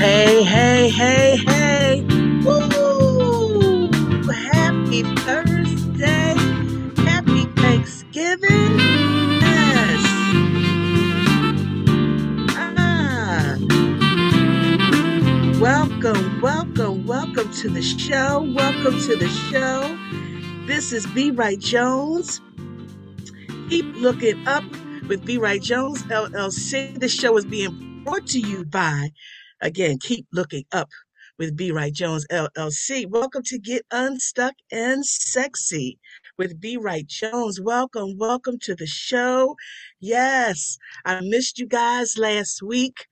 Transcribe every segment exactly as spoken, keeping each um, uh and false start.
Hey, hey, hey, hey. Woo! Happy Thursday. Happy Thanksgiving. Yes. Ah. Welcome, welcome, welcome to the show. Welcome to the show. This is B. Wright Jones. Keep looking up with B. Wright Jones, L L C. This show is being brought to you by, again, Keep Looking Up with B. Wright Jones, L L C. Welcome to Get Unstuck and Sexy with B. Wright Jones. Welcome, welcome to the show. Yes, I missed you guys last week.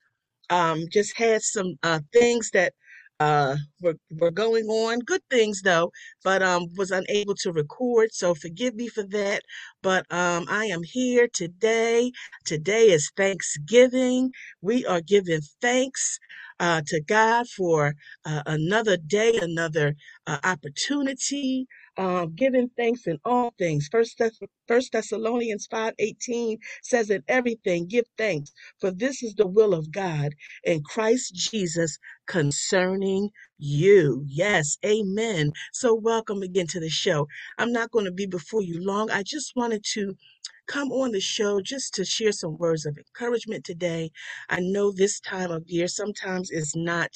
Um, just had some uh, things that uh, were, were going on, good things though, but um, was unable to record, so forgive me for that. But um, I am here today. Today is Thanksgiving. We are giving thanks uh, to God for uh, another day, another uh, opportunity. Uh, giving thanks in all things. First, Thess- First Thessalonians five eighteen says, in everything give thanks, for this is the will of God in Christ Jesus concerning you. Yes, amen. So welcome again to the show. I'm not going to be before you long. I just wanted to come on the show just to share some words of encouragement today. I know this time of year sometimes is not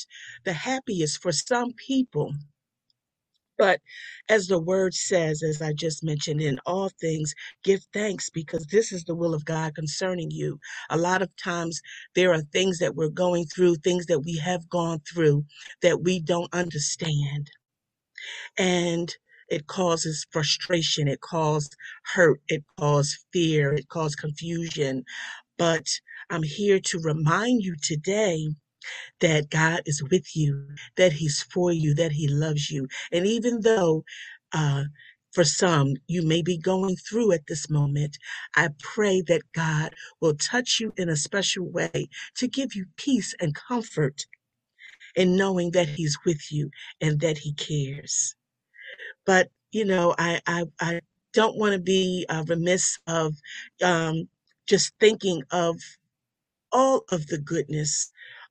the happiest for some people. But as the word says, as I just mentioned, in all things, give thanks, because this is the will of God concerning you. A lot of times there are things that we're going through, things that we have gone through that we don't understand. And it causes frustration. It caused hurt. It caused fear. It caused confusion. But I'm here to remind you today that God is with you, that He's for you, that He loves you. And even though uh, for some you may be going through at this moment, I pray that God will touch you in a special way to give you peace and comfort in knowing that He's with you and that He cares. But, you know, I, I, I don't want to be uh, remiss of um, just thinking of all of the goodness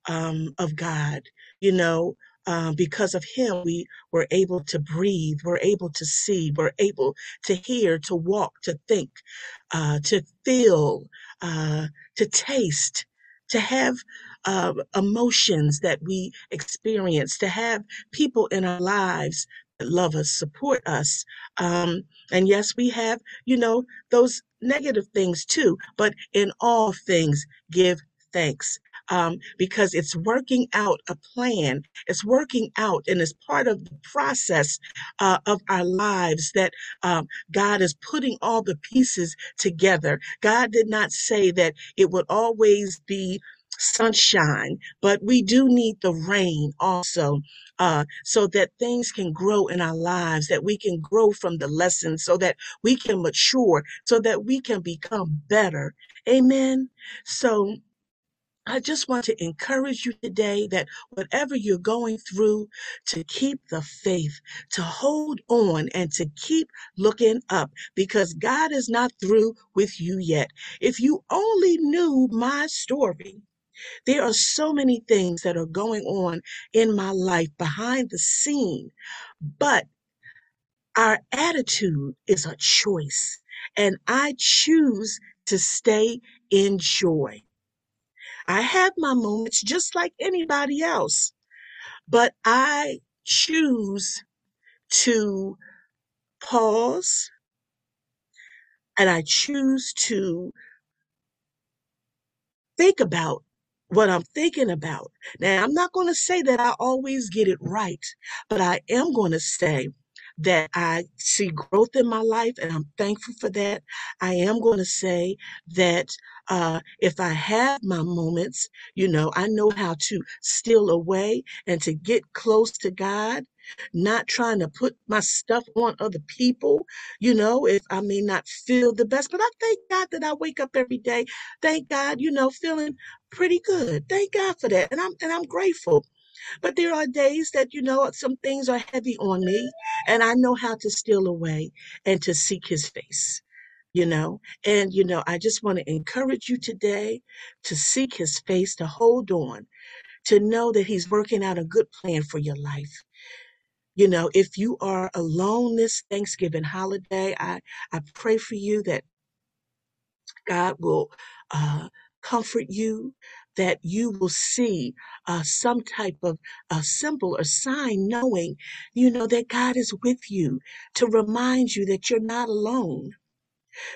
um, of God, you know, uh, because of Him, we were able to breathe, we're able to see, we're able to hear, to walk, to think, uh, to feel, uh, to taste, to have uh, emotions that we experience, to have people in our lives that love us, support us. Um, and yes, we have, you know, those negative things too, but in all things, give thanks. Um, because it's working out a plan. It's working out, and it's part of the process uh, of our lives that um, God is putting all the pieces together. God did not say that it would always be sunshine, but we do need the rain also uh, so that things can grow in our lives, that we can grow from the lessons, so that we can mature, so that we can become better. Amen. So, I just want to encourage you today that whatever you're going through, to keep the faith, to hold on, and to keep looking up, because God is not through with you yet. If you only knew my story. There are so many things that are going on in my life behind the scene, but our attitude is a choice, and I choose to stay in joy. I have my moments just like anybody else, but I choose to pause, and I choose to think about what I'm thinking about. Now, I'm not going to say that I always get it right, but I am going to say that I see growth in my life, and I'm thankful for that. I am going to say that uh, if I have my moments, you know, I know how to steal away and to get close to God, not trying to put my stuff on other people, you know, if I may not feel the best. But I thank God that I wake up every day. Thank God, you know, feeling pretty good. Thank God for that. And I'm and I'm grateful. But there are days that, you know, some things are heavy on me, and I know how to steal away and to seek His face, you know. And, you know, I just want to encourage you today to seek His face, to hold on, to know that he's working out a good plan for your life. You know, if you are alone this Thanksgiving holiday, I, I pray for you that God will uh, comfort you, that you will see uh, some type of uh, symbol or sign, knowing, you know, that God is with you, to remind you that you're not alone.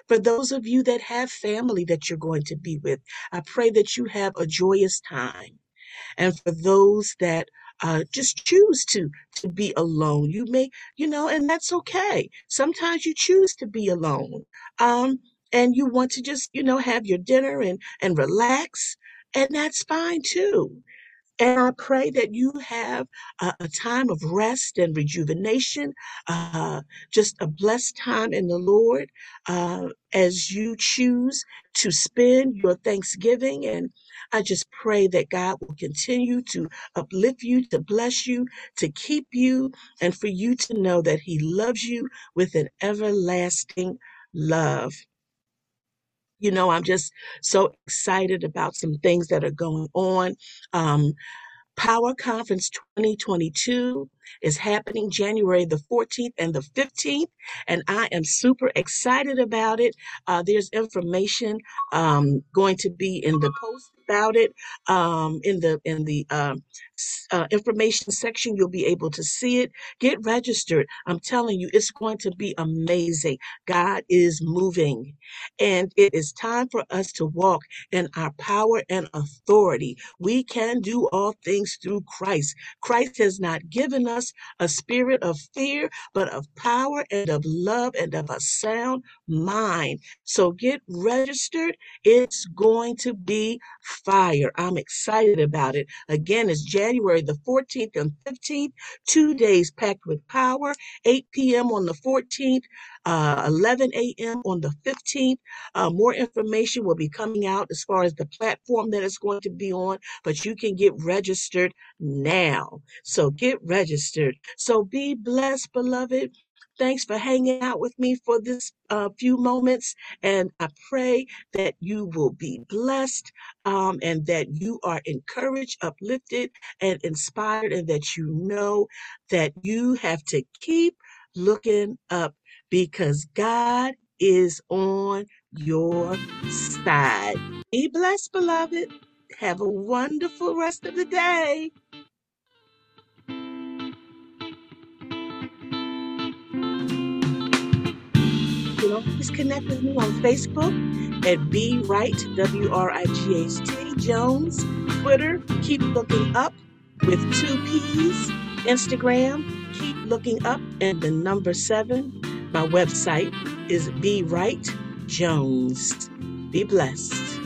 For those of you that have family that you're going to be with, I pray that you have a joyous time. And for those that uh, just choose to, to be alone, you may, you know, and that's okay. Sometimes you choose to be alone. Um, and you want to just, you know, have your dinner and, and relax. And that's fine too. And I pray that you have a, a time of rest and rejuvenation, uh, just a blessed time in the Lord, uh, as you choose to spend your Thanksgiving. And I just pray that God will continue to uplift you, to bless you, to keep you, and for you to know that he loves you with an everlasting love. You know, I'm just so excited about some things that are going on. Um, Power Conference twenty twenty-two is happening January the fourteenth and the fifteenth, and I am super excited about it. Uh, there's information um, going to be in the post about it. Um, in the in the um, uh, information section, you'll be able to see it. Get registered. I'm telling you, it's going to be amazing. God is moving, and it is time for us to walk in our power and authority. We can do all things through Christ. Christ has not given us us a spirit of fear, but of power and of love and of a sound mind. So get registered. It's going to be fire. I'm excited about it. Again, it's January the fourteenth and fifteenth, two days packed with power, eight p.m. on the fourteenth, uh, eleven a.m. on the fifteenth. Uh, more information will be coming out as far as the platform that it's going to be on, but you can get registered now. So get registered. So be blessed, beloved. Thanks for hanging out with me for this uh, few moments. And I pray that you will be blessed um, and that you are encouraged, uplifted, and inspired, and that you know that you have to keep looking up because God is on your side. Be blessed, beloved. Have a wonderful rest of the day. Please connect with me on Facebook at B. Wright, W R I G H T, Jones. Twitter, Keep Looking Up with two P's. Instagram, Keep Looking Up and the number seven. My website is B. Wright Jones. Be blessed.